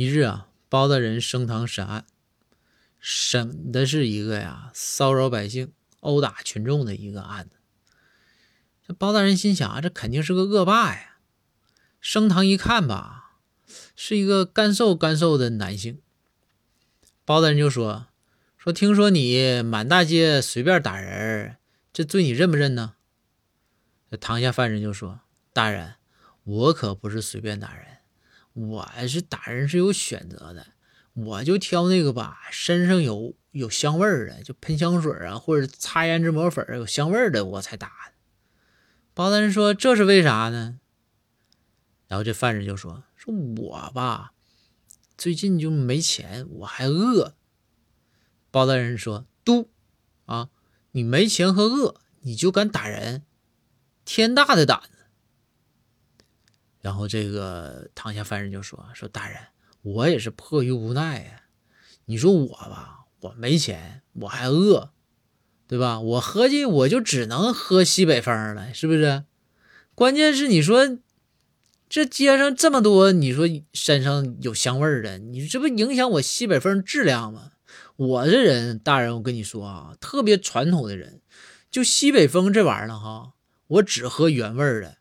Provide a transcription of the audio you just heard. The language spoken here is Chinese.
一日啊，包大人升堂审案，审的是一个骚扰百姓、殴打群众的一个案子。这包大人心想这肯定是个恶霸呀。升堂一看吧，是一个干瘦的男性。包大人就说听说你满大街随便打人，这罪你认不认呢？这堂下犯人就说，大人，我可不是随便打人，我是打人是有选择的，我就挑那个吧，身上有香味儿的，就喷香水啊，或者擦胭脂抹粉有香味儿的，我才打的。包大人说，这是为啥呢？然后这犯人就说我吧，最近就没钱，我还饿。包大人说，你没钱和饿，你就敢打人，天大的胆子。然后这个堂下犯人就说大人，我也是迫于无奈呀。你说我吧，我没钱，我还饿，对吧？我合计我就只能喝西北风了，是不是？关键是你说这街上这么多，你说身上有香味的，你这不影响我西北风质量吗？我这人，大人，我跟你说啊，特别传统的人，就西北风这玩意儿了哈，我只喝原味的。